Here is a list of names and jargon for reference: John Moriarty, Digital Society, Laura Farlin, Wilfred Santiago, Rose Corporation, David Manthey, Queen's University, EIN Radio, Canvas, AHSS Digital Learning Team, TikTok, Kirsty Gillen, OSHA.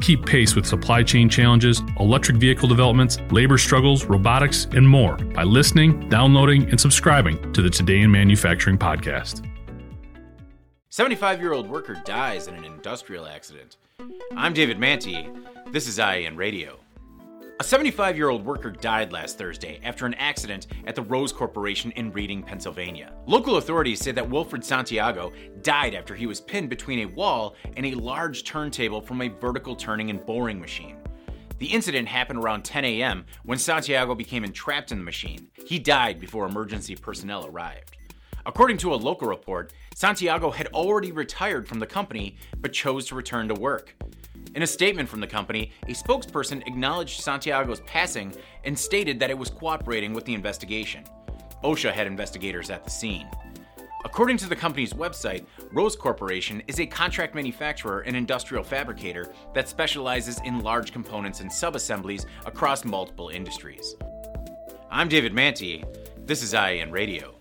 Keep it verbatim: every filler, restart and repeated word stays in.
Keep pace with supply chain challenges, electric vehicle developments, labor struggles, robotics, and more by listening, downloading, and subscribing to the Today in Manufacturing podcast. seventy-five-year-old worker dies in an industrial accident. I'm David Manthey. This is I E N Radio. A seventy-five-year-old worker died last Thursday after an accident at the Rose Corporation in Reading, Pennsylvania. Local authorities say that Wilfred Santiago died after he was pinned between a wall and a large turntable from a vertical turning and boring machine. The incident happened around ten a.m. when Santiago became entrapped in the machine. He died before emergency personnel arrived. According to a local report, Santiago had already retired from the company but chose to return to work. In a statement from the company, a spokesperson acknowledged Santiago's passing and stated that it was cooperating with the investigation. OSHA had investigators at the scene. According to the company's website, Rose Corporation is a contract manufacturer and industrial fabricator that specializes in large components and subassemblies across multiple industries. I'm David Manthey. This is I E N Radio.